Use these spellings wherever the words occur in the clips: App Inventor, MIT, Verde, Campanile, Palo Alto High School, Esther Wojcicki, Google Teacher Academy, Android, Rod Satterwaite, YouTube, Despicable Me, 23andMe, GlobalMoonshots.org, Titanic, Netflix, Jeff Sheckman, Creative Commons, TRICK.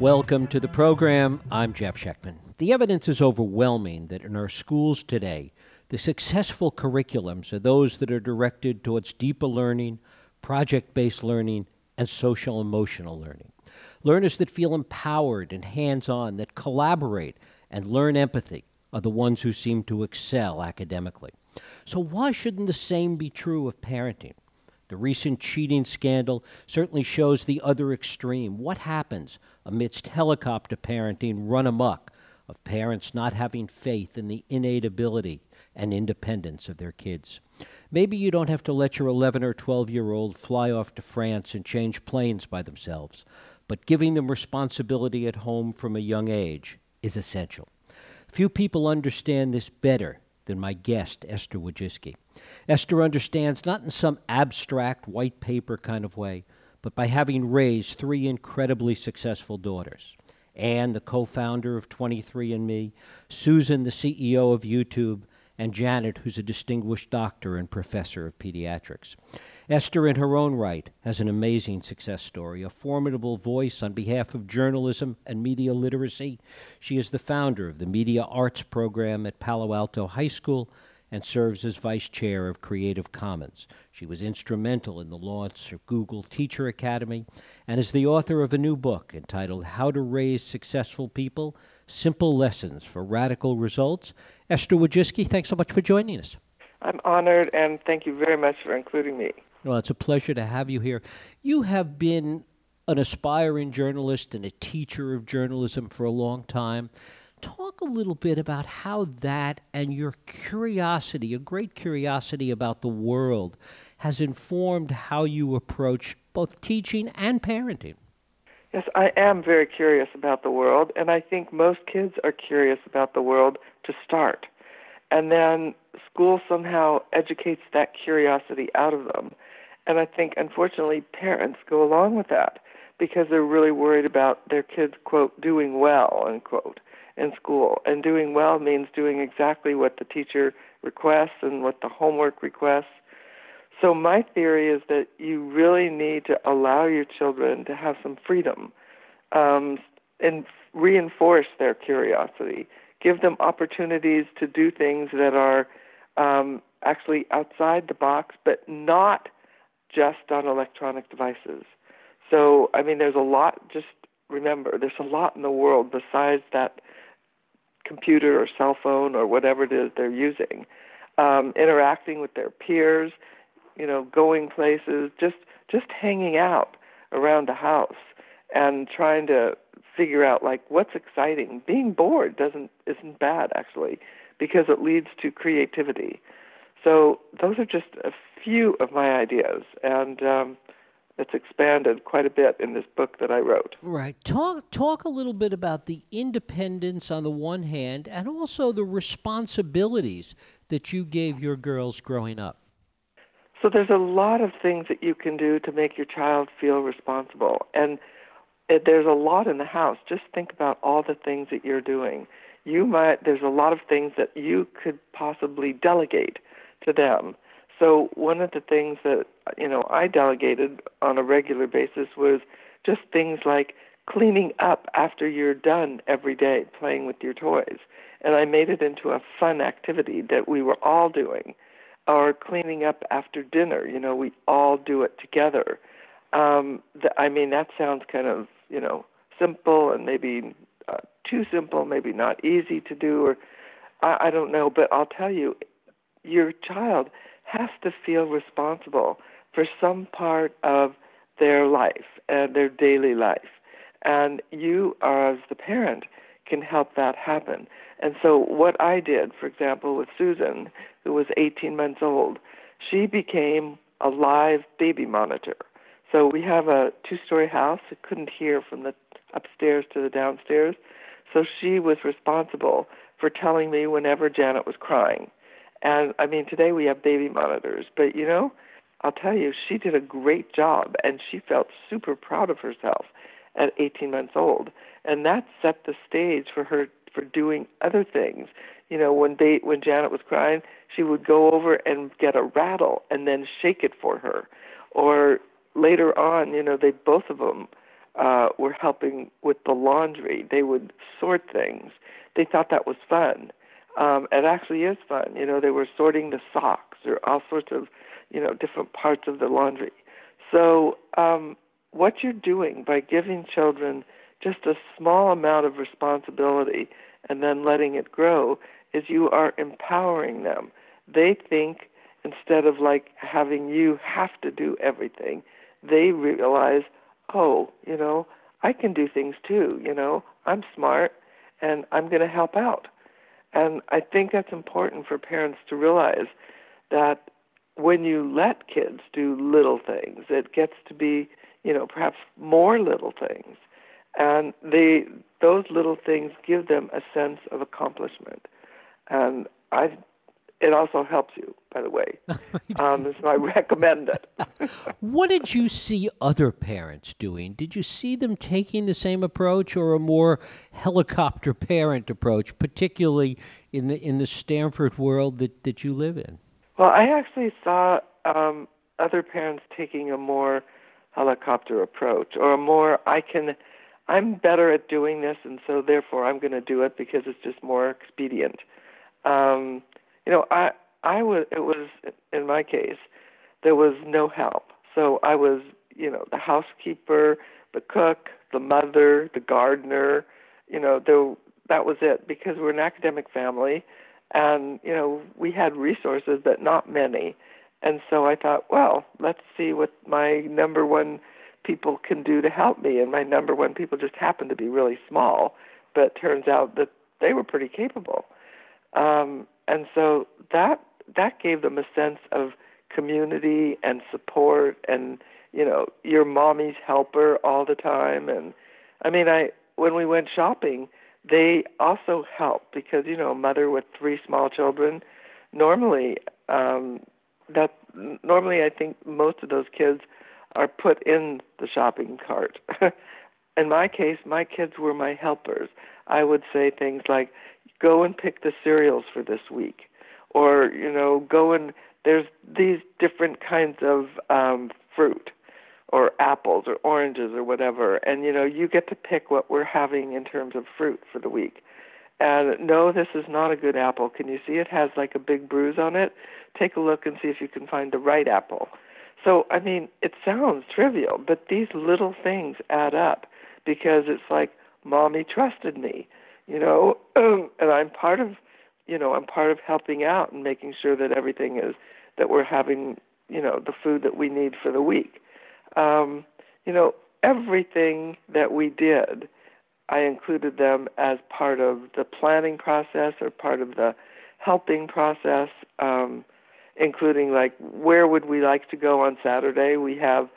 Welcome to the program. I'm Jeff Sheckman. The evidence is overwhelming that in our schools today, the successful curriculums are those that are directed towards deeper learning, project-based learning, and social-emotional learning. Learners that feel empowered and hands-on, that collaborate and learn empathy, are the ones who seem to excel academically. So why shouldn't the same be true of parenting? The recent cheating scandal certainly shows the other extreme. What happens amidst helicopter parenting run amok of parents not having faith in the innate ability and independence of their kids? Maybe you don't have to let your 11 or 12-year-old fly off to France and change planes by themselves, but giving them responsibility at home from a young age is essential. Few people understand this better than my guest, Esther Wojcicki. Esther understands, not in some abstract, white paper kind of way, but by having raised three incredibly successful daughters. Anne, the co-founder of 23andMe, Susan, the CEO of YouTube, and Janet, who's a distinguished doctor and professor of pediatrics. Esther, in her own right, has an amazing success story, a formidable voice on behalf of journalism and media literacy. She is the founder of the Media Arts Program at Palo Alto High School and serves as vice chair of Creative Commons. She was instrumental in the launch of Google Teacher Academy and is the author of a new book entitled How to Raise Successful People, Simple Lessons for Radical Results. Esther Wojcicki, thanks so much for joining us. I'm honored, and thank you very much for including me. Well, it's a pleasure to have you here. You have been an aspiring journalist and a teacher of journalism for a long time. Talk a little bit about how that and your curiosity, a great curiosity about the world, has informed how you approach both teaching and parenting. Yes, I am very curious about the world, and I think most kids are curious about the world to start. And then school somehow educates that curiosity out of them. And I think, unfortunately, parents go along with that because they're really worried about their kids, quote, doing well, unquote, in school. And doing well means doing exactly what the teacher requests and what the homework requests. So my theory is that you really need to allow your children to have some freedom and reinforce their curiosity. Give them opportunities to do things that are actually outside the box, but not just on electronic devices. So, I mean, there's a lot, just remember, there's a lot in the world besides that computer or cell phone or whatever it is they're using. Interacting with their peers, you know, going places, just hanging out around the house and trying to figure out, like, what's exciting. Being bored isn't bad, actually, because it leads to creativity. So those are just a few of my ideas, and it's expanded quite a bit in this book that I wrote. Right. Talk a little bit about the independence on the one hand and also the responsibilities that you gave your girls growing up. So there's a lot of things that you can do to make your child feel responsible. And there's a lot in the house. Just think about all the things that you're doing. There's a lot of things that you could possibly delegate to them. So one of the things that, you know, I delegated on a regular basis was just things like cleaning up after you're done every day playing with your toys. And I made it into a fun activity that we were all doing. Or cleaning up after dinner, you know, we all do it together. That sounds kind of, you know, simple and maybe too simple, maybe not easy to do, or I don't know. But I'll tell you, your child has to feel responsible for some part of their life and their daily life. And you, as the parent, can help that happen. And so what I did, for example, with Susan, who was 18 months old, she became a live baby monitor. So we have a two-story house that couldn't hear from the upstairs to the downstairs. So she was responsible for telling me whenever Janet was crying. And, I mean, today we have baby monitors. But, you know, I'll tell you, she did a great job, and she felt super proud of herself at 18 months old. And that set the stage for her for doing other things. You know, when Janet was crying, she would go over and get a rattle and then shake it for her. Or later on, you know, they both of them were helping with the laundry. They would sort things. They thought that was fun. It actually is fun. You know, they were sorting the socks or all sorts of, you know, different parts of the laundry. So what you're doing by giving children just a small amount of responsibility and then letting it grow is you are empowering them. They think, instead of like having you have to do everything, they realize, oh, you know, I can do things too, you know, I'm smart and I'm going to help out. And I think that's important for parents to realize that when you let kids do little things, it gets to be, you know, perhaps more little things. And those little things give them a sense of accomplishment. And it also helps you, by the way. So I recommend it. What did you see other parents doing? Did you see them taking the same approach or a more helicopter parent approach, particularly in the Stanford world that you live in? Well, I actually saw other parents taking a more helicopter approach or a more I'm better at doing this, and so therefore I'm going to do it because it's just more expedient. You know, it was, in my case, there was no help. So I was, you know, the housekeeper, the cook, the mother, the gardener, you know, that was it, because we're an academic family and, you know, we had resources but not many. And so I thought, well, let's see what my number one people can do to help me. And my number one people just happened to be really small, but it turns out that they were pretty capable. And so that gave them a sense of community and support and, you know, your mommy's helper all the time. And, I mean, when we went shopping, they also helped because, you know, a mother with three small children, normally I think most of those kids are put in the shopping cart. In my case, my kids were my helpers. I would say things like, go and pick the cereals for this week. Or, you know, there's these different kinds of fruit or apples or oranges or whatever. And, you know, you get to pick what we're having in terms of fruit for the week. And no, this is not a good apple. Can you see it has like a big bruise on it? Take a look and see if you can find the right apple. So, I mean, it sounds trivial, but these little things add up because it's like, mommy trusted me. You know, and I'm part of helping out and making sure that everything is, that we're having, you know, the food that we need for the week. You know, everything that we did, I included them as part of the planning process or part of the helping process, including like, where would we like to go on Saturday? We have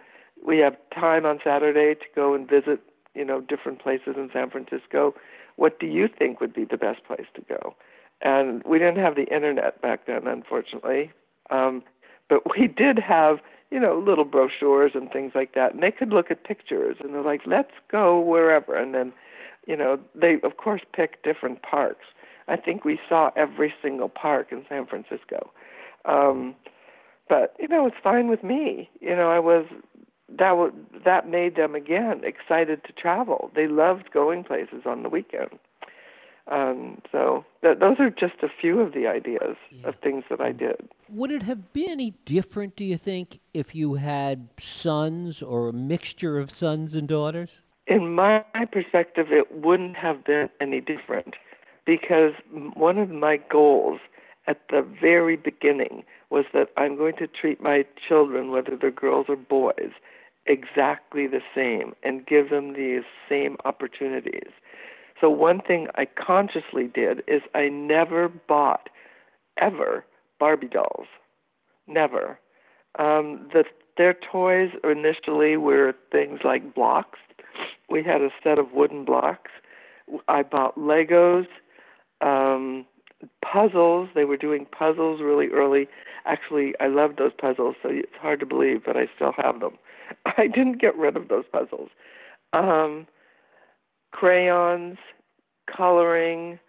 time on Saturday to go and visit, you know, different places in San Francisco. What do you think would be the best place to go? And we didn't have the internet back then, unfortunately. But we did have, you know, little brochures and things like that. And they could look at pictures and they're like, let's go wherever. And then, you know, they, of course, picked different parks. I think we saw every single park in San Francisco. But, you know, it's fine with me. You know, that made them, again, excited to travel. They loved going places on the weekend. So those are just a few of the ideas of things that I did. Would it have been any different, do you think, if you had sons or a mixture of sons and daughters? In my perspective, it wouldn't have been any different because one of my goals at the very beginning was that I'm going to treat my children, whether they're girls or boys, exactly the same and give them these same opportunities. So one thing I consciously did is I never bought, ever, Barbie dolls. Never. Their toys initially were things like blocks. We had a set of wooden blocks. I bought Legos, puzzles. They were doing puzzles really early. Actually, I loved those puzzles, so it's hard to believe, but I still have them. I didn't get rid of those puzzles. Crayons, coloring,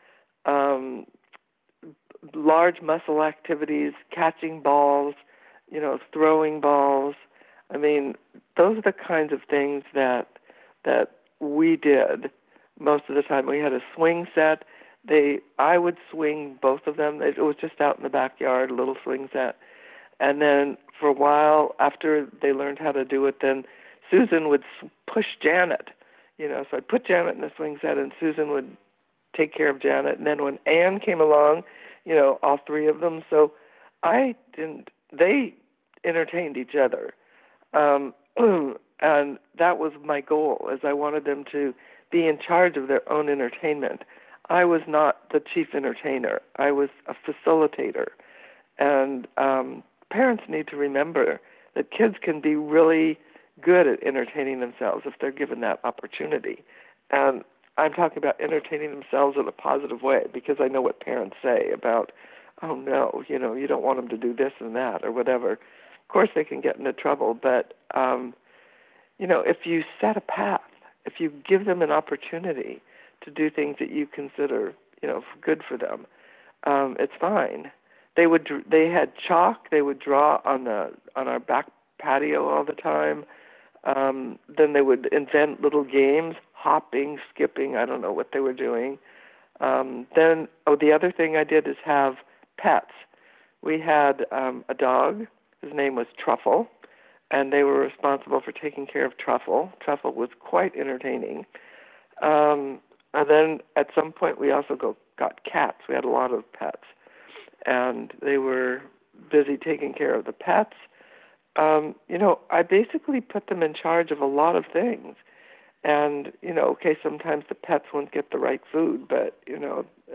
large muscle activities, catching balls, you know, throwing balls. I mean, those are the kinds of things that that we did most of the time. We had a swing set. I would swing both of them. It was just out in the backyard, a little swing set. And then for a while, after they learned how to do it, then Susan would push Janet. So I'd put Janet in the swing set, and Susan would take care of Janet. And then when Anne came along, all three of them. So they entertained each other. And that was my goal, is I wanted them to be in charge of their own entertainment. I was not the chief entertainer. I was a facilitator. And parents need to remember that kids can be really good at entertaining themselves if they're given that opportunity. And I'm talking about entertaining themselves in a positive way, because I know what parents say about, oh, no, you don't want them to do this and that or whatever. Of course, they can get into trouble. But, if you set a path, if you give them an opportunity to do things that you consider, good for them, it's fine. They had chalk. They would draw on our back patio all the time. Then they would invent little games, hopping, skipping. I don't know what they were doing. The other thing I did is have pets. We had a dog. His name was Truffle, and they were responsible for taking care of Truffle. Truffle was quite entertaining. And then at some point we also got cats. We had a lot of pets, and they were busy taking care of the pets. I basically put them in charge of a lot of things. And, sometimes the pets wouldn't get the right food, but,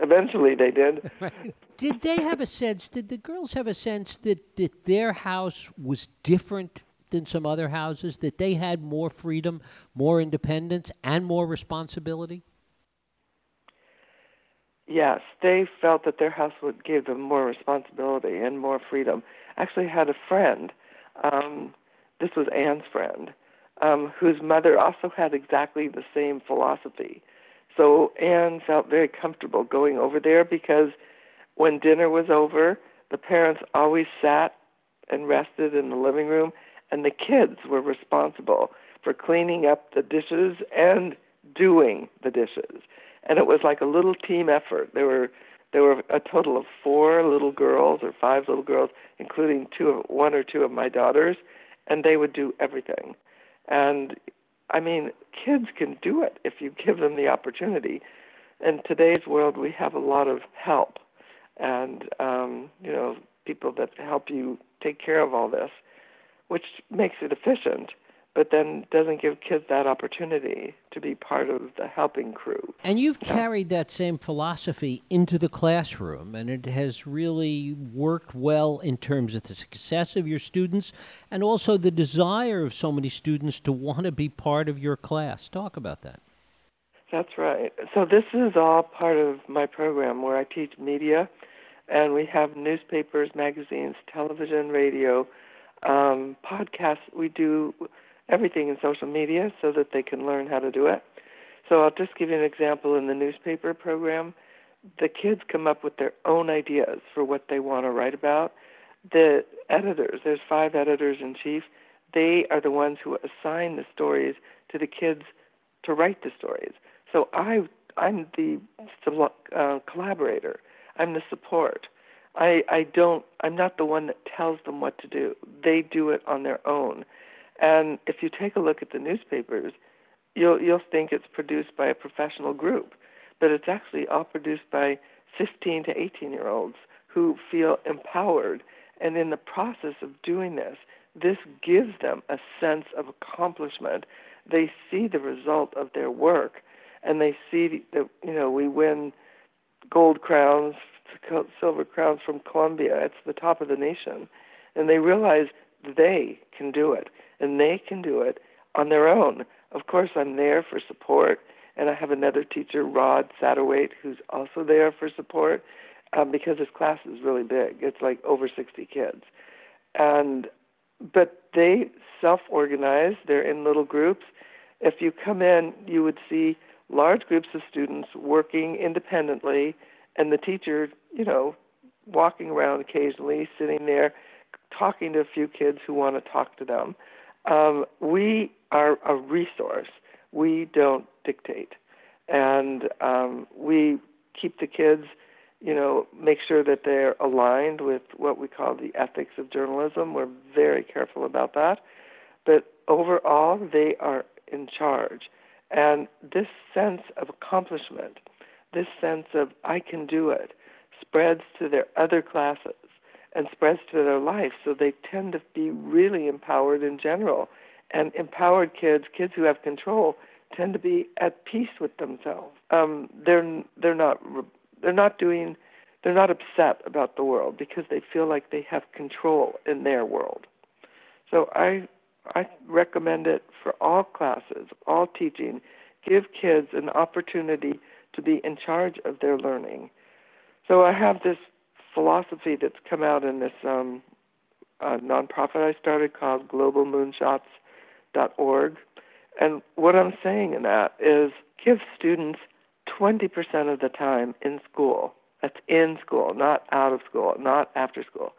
eventually they did. Right. Did the girls have a sense that their house was different than some other houses, that they had more freedom, more independence, and more responsibility? Yes, they felt that their house would give them more responsibility and more freedom. I actually had a friend, this was Anne's friend, whose mother also had exactly the same philosophy. So Anne felt very comfortable going over there, because when dinner was over, the parents always sat and rested in the living room, and the kids were responsible for cleaning up the dishes and doing the dishes. And it was like a little team effort. There were a total of 4 little girls or 5 little girls, including one or two of my daughters, and they would do everything. And, kids can do it if you give them the opportunity. In today's world, we have a lot of help and, people that help you take care of all this, which makes it efficient, but then doesn't give kids that opportunity to be part of the helping crew. And you've carried that same philosophy into the classroom, and it has really worked well in terms of the success of your students and also the desire of so many students to want to be part of your class. Talk about that. That's right. So this is all part of my program where I teach media, and we have newspapers, magazines, television, radio, podcasts. We do everything in social media so that they can learn how to do it. So I'll just give you an example. In the newspaper program, the kids come up with their own ideas for what they want to write about. The editors, there's 5 editors-in-chief, they are the ones who assign the stories to the kids to write the stories. So I'm the collaborator. I'm the support. I'm not the one that tells them what to do. They do it on their own. And if you take a look at the newspapers, you'll think it's produced by a professional group, but it's actually all produced by 15 to 18-year-olds who feel empowered. And in the process of doing this gives them a sense of accomplishment. They see the result of their work, and they see that, we win gold crowns, silver crowns from Columbia. It's the top of the nation. And they realize they can do it, and they can do it on their own. Of course, I'm there for support, and I have another teacher, Rod Satterwaite, who's also there for support, because his class is really big. It's like over 60 kids. But they self-organize. They're in little groups. If you come in, you would see large groups of students working independently, and the teacher, walking around occasionally, sitting there, talking to a few kids who want to talk to them. We are a resource. we don't dictate. And we keep the kids, you know, make sure that they're aligned with what we call the ethics of journalism. We're very careful about that. But overall, they are in charge. And this sense of accomplishment, this sense of I can do it, spreads to their other classes and spreads to their life. So they tend to be really empowered in general. And empowered kids, kids who have control, tend to be at peace with themselves. They're not upset about the world because they feel like they have control in their world. So I recommend it for all classes, all teaching. Give kids an opportunity to be in charge of their learning. So I have this philosophy that's come out in this nonprofit I started called GlobalMoonshots.org. And what I'm saying in that is give students 20% of the time in school. That's in school, not out of school, not after school.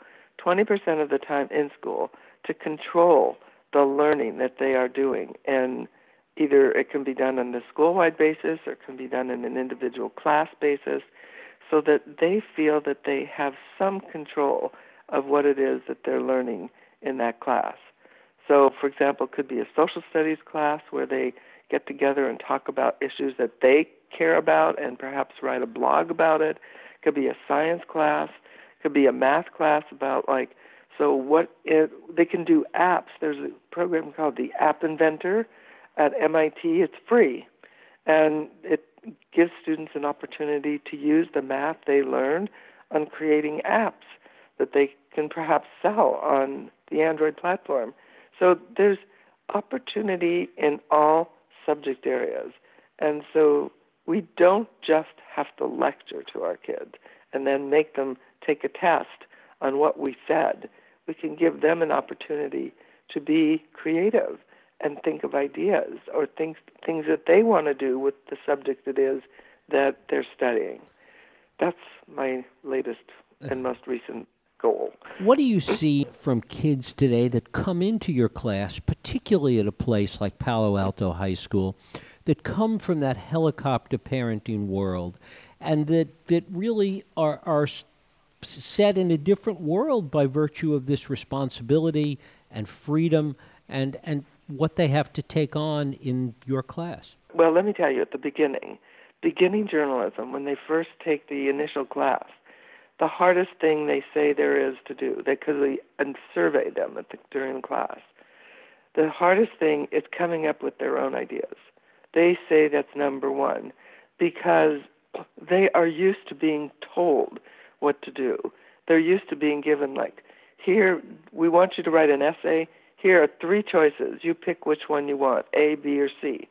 20% of the time in school to control the learning that they are doing. And either it can be done on a school-wide basis or it can be done in an individual class basis so that they feel that they have some control of what it is that they're learning in that class. So, for example, it could be a social studies class where they get together and talk about issues that they care about and perhaps write a blog about it. It could be a science class. It could be a math class about, like, so what it, they can do apps. There's a program called the App Inventor at MIT. It's free. And it gives students an opportunity to use the math they learned on creating apps that they can perhaps sell on the Android platform. So there's opportunity in all subject areas. And so we don't just have to lecture to our kids and then make them take a test on what we said. We can give them an opportunity to be creative and think of ideas or things that they want to do with the subject it is that they're studying. That's my latest and most recent goal. What do you see from kids today that come into your class, particularly at a place like Palo Alto High School, that come from that helicopter parenting world and that really are set in a different world by virtue of this responsibility and freedom and what they have to take on in your class? Well, let me tell you, at the beginning journalism, when they first take the initial class, the hardest thing they say there is to do, because we survey them during class, the hardest thing is coming up with their own ideas. They say that's number one, because they are used to being told what to do. They're used to being given, like, here, we want you to write an essay. Here are three choices. You pick which one you want, A, B, or C.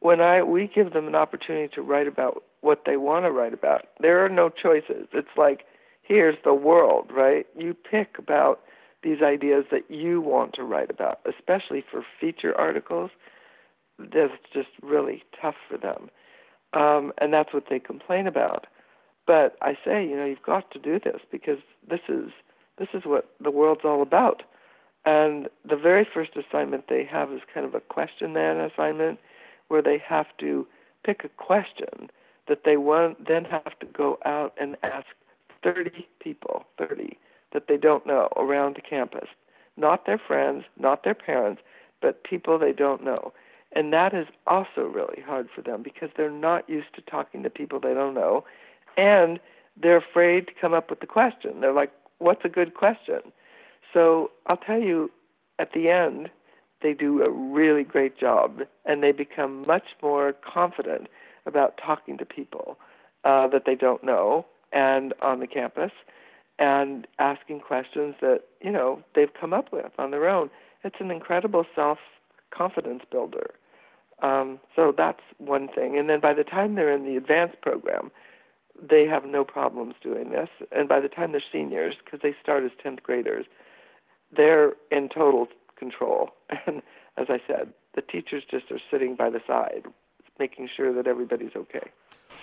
When we give them an opportunity to write about what they want to write about, there are no choices. It's like, here's the world, right? You pick about these ideas that you want to write about, especially for feature articles. That's just really tough for them. And that's what they complain about. But I say, you know, you've got to do this because this is what the world's all about. And the very first assignment they have is kind of a questionnaire assignment where they have to pick a question that they then have to go out and ask 30 people that they don't know around the campus. Not their friends, not their parents, but people they don't know. And that is also really hard for them because they're not used to talking to people they don't know, and they're afraid to come up with the question. They're like, what's a good question? So I'll tell you, at the end, they do a really great job, and they become much more confident about talking to people that they don't know and on the campus and asking questions that, you know, they've come up with on their own. It's an incredible self-confidence builder. So that's one thing. And then by the time they're in the advanced program, they have no problems doing this. And by the time they're seniors, because they start as 10th graders, they're in total control. And as I said, the teachers just are sitting by the side, making sure that everybody's okay.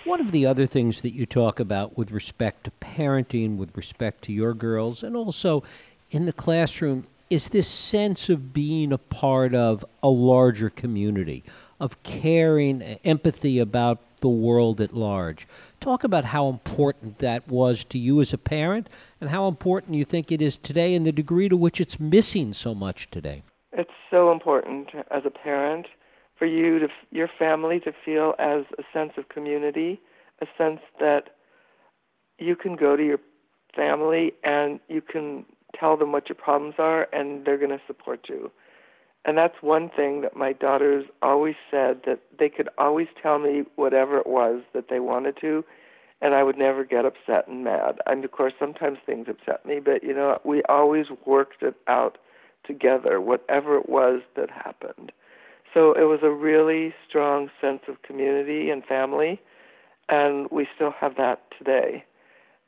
One of the other things that you talk about with respect to parenting, with respect to your girls, and also in the classroom, is this sense of being a part of a larger community, of caring, empathy about the world at large. Talk about how important that was to you as a parent and how important you think it is today and the degree to which it's missing so much today. It's so important as a parent for you, to your family, to feel as a sense of community, a sense that you can go to your family and you can tell them what your problems are and they're going to support you. And that's one thing that my daughters always said, that they could always tell me whatever it was that they wanted to, and I would never get upset and mad. And, of course, sometimes things upset me, but, you know, we always worked it out together, whatever it was that happened. So it was a really strong sense of community and family, and we still have that today.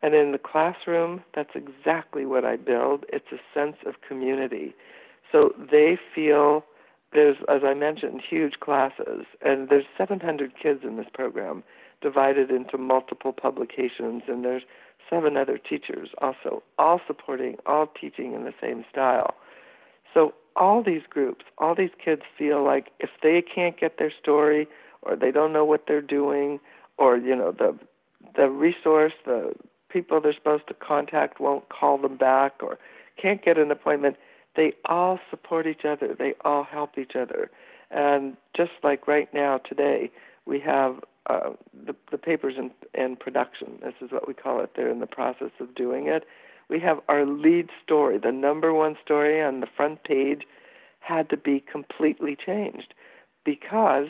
And in the classroom, that's exactly what I build. It's a sense of community. So they feel there's, as I mentioned, huge classes, and there's 700 kids in this program divided into multiple publications, and there's 7 other teachers also, all supporting, all teaching in the same style. So all these groups, all these kids feel like if they can't get their story or they don't know what they're doing or, you know, the resource, the people they're supposed to contact won't call them back or can't get an appointment, they all support each other. They all help each other. And just like right now, today, we have the papers in production. This is what we call it. They're in the process of doing it. We have our lead story. The number one story on the front page had to be completely changed because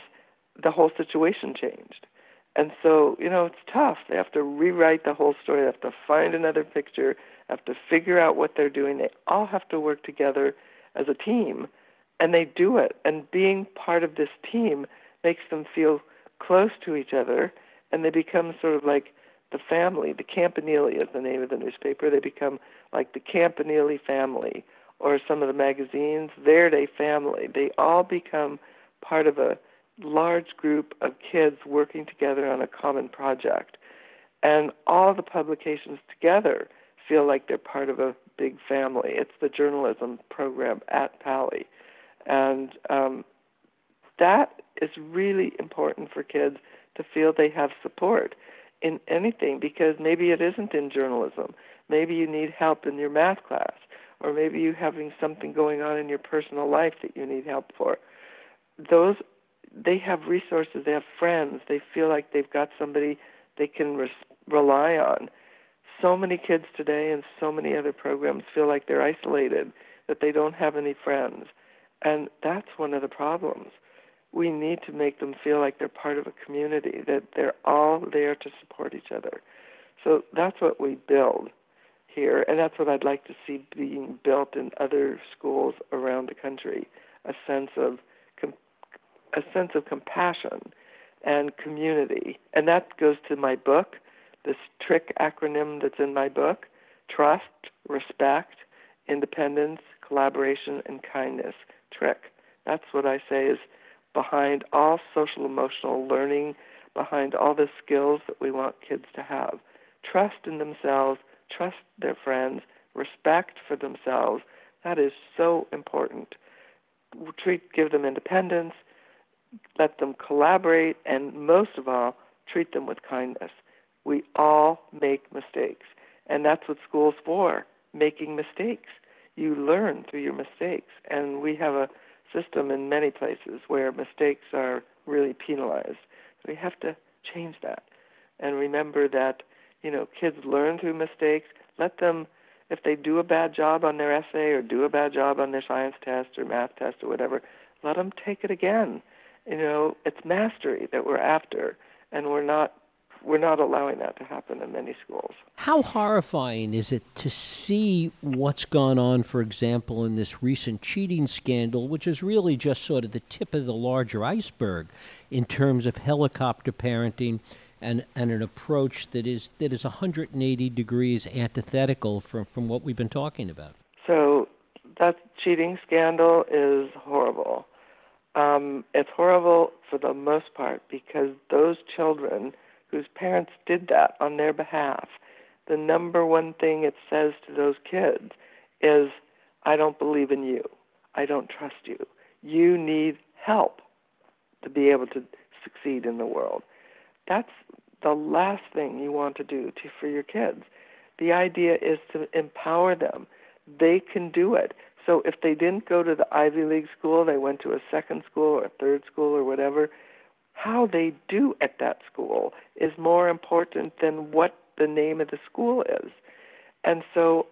the whole situation changed. And so, you know, it's tough. They have to rewrite the whole story. They have to find another picture, have to figure out what they're doing. They all have to work together as a team, and they do it. And being part of this team makes them feel close to each other, and they become sort of like the family. The Campanile is the name of the newspaper. They become like the Campanile family, or some of the magazines, Verde family. They all become part of a large group of kids working together on a common project. And all the publications together feel like they're part of a big family. It's the journalism program at Pali. And that is really important for kids to feel they have support in anything, because maybe it isn't in journalism. Maybe you need help in your math class, or maybe you're having something going on in your personal life that you need help for. Those, they have resources, they have friends, they feel like they've got somebody they can rely on. So many kids today and so many other programs feel like they're isolated, that they don't have any friends. And that's one of the problems. We need to make them feel like they're part of a community, that they're all there to support each other. So that's what we build here, and that's what I'd like to see being built in other schools around the country, a sense of compassion and community. And that goes to my book, this TRICK acronym that's in my book: trust, respect, independence, collaboration, and kindness. TRICK. That's what I say is behind all social-emotional learning, behind all the skills that we want kids to have. Trust in themselves, trust their friends, respect for themselves. That is so important. Give them independence, let them collaborate, and most of all, treat them with kindness. We all make mistakes, and that's what school's for, making mistakes. You learn through your mistakes, and we have a system in many places where mistakes are really penalized. We have to change that and remember that, you know, kids learn through mistakes. Let them, if they do a bad job on their essay or do a bad job on their science test or math test or whatever, let them take it again. You know, it's mastery that we're after, and we're not allowing that to happen in many schools. How horrifying is it to see what's gone on, for example, in this recent cheating scandal, which is really just sort of the tip of the larger iceberg in terms of helicopter parenting and an approach that is 180 degrees antithetical from what we've been talking about? So that cheating scandal is horrible. It's horrible for the most part because those children whose parents did that on their behalf, the number one thing it says to those kids is, I don't believe in you. I don't trust you. You need help. to be able to succeed in the world. That's the last thing you want to do for your kids. The idea is to empower them. They can do it. So if they didn't go to the Ivy League school, they went to a second school or a third school or whatever, how they do at that school is more important than what the name of the school is. And so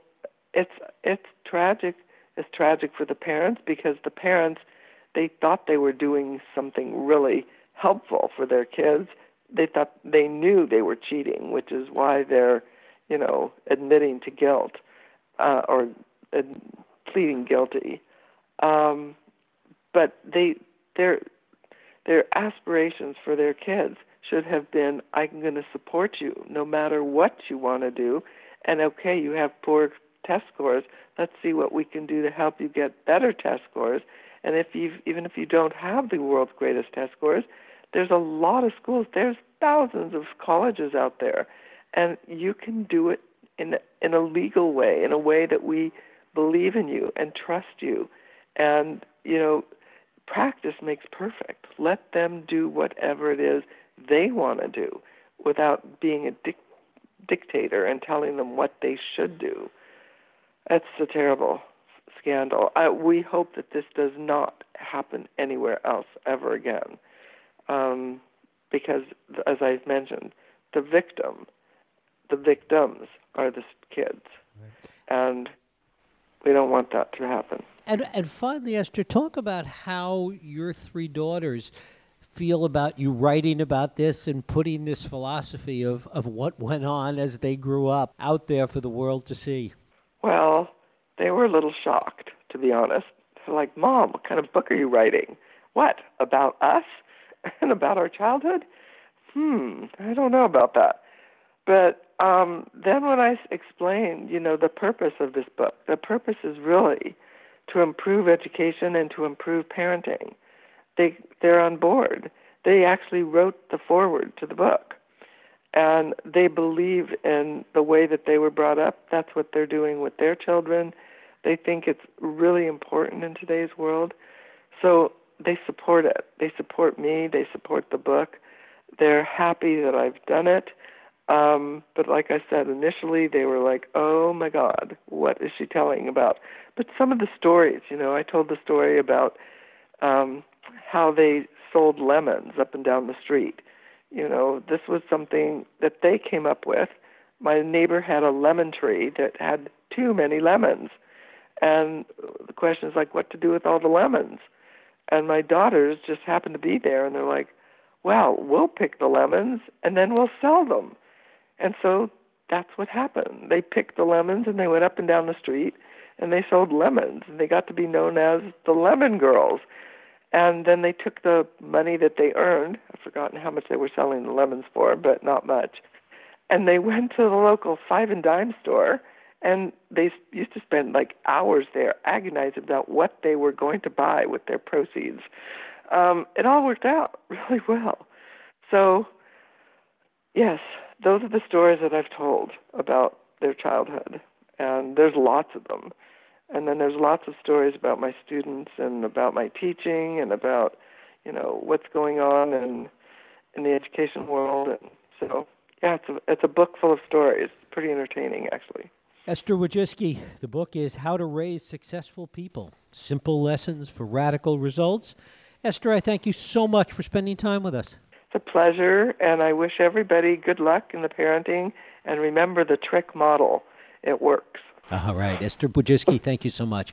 it's tragic. It's tragic for the parents because the parents, they thought they were doing something really helpful for their kids. They thought they knew they were cheating, which is why they're, you know, admitting to guilt or pleading guilty. But their aspirations for their kids should have been, I'm going to support you no matter what you want to do. And okay, you have poor test scores. Let's see what we can do to help you get better test scores. And even if you don't have the world's greatest test scores, there's a lot of schools. There's thousands of colleges out there. And you can do it in a legal way, in a way that we believe in you and trust you. And, you know, practice makes perfect. Let them do whatever it is they want to do without being a dictator and telling them what they should do. That's a terrible scandal. We hope that this does not happen anywhere else ever again. Because, as I've mentioned, the victims are the kids. Right. And we don't want that to happen. And finally, Esther, talk about how your three daughters feel about you writing about this and putting this philosophy of what went on as they grew up out there for the world to see. Well, they were a little shocked, to be honest. They're like, Mom, what kind of book are you writing? What, about us and about our childhood? I don't know about that. But then when I explained, you know, the purpose of this book, the purpose is really to improve education and to improve parenting. They're on board. They actually wrote the foreword to the book. And they believe in the way that they were brought up. That's what they're doing with their children. They think it's really important in today's world. So they support it. They support me. They support the book. They're happy that I've done it. But like I said, initially they were like, oh, my God, what is she telling about? But some of the stories, you know, I told the story about how they sold lemons up and down the street. You know, this was something that they came up with. My neighbor had a lemon tree that had too many lemons. And the question is, like, what to do with all the lemons? And my daughters just happened to be there, and they're like, well, we'll pick the lemons, and then we'll sell them. And so that's what happened. They picked the lemons, and they went up and down the street, and they sold lemons. And they got to be known as the Lemon Girls. And then they took the money that they earned. I've forgotten how much they were selling the lemons for, but not much. And they went to the local 5 and dime store, and they used to spend like hours there agonizing about what they were going to buy with their proceeds. It all worked out really well. So, yes, those are the stories that I've told about their childhood, and there's lots of them. And then there's lots of stories about my students and about my teaching and about, you know, what's going on in the education world. And so, yeah, it's a book full of stories. It's pretty entertaining, actually. Esther Wojcicki, the book is How to Raise Successful People, Simple Lessons for Radical Results. Esther, I thank you so much for spending time with us. It's a pleasure, and I wish everybody good luck in the parenting. And remember the TRICK model. It works. All right. Esther Wojcicki, thank you so much.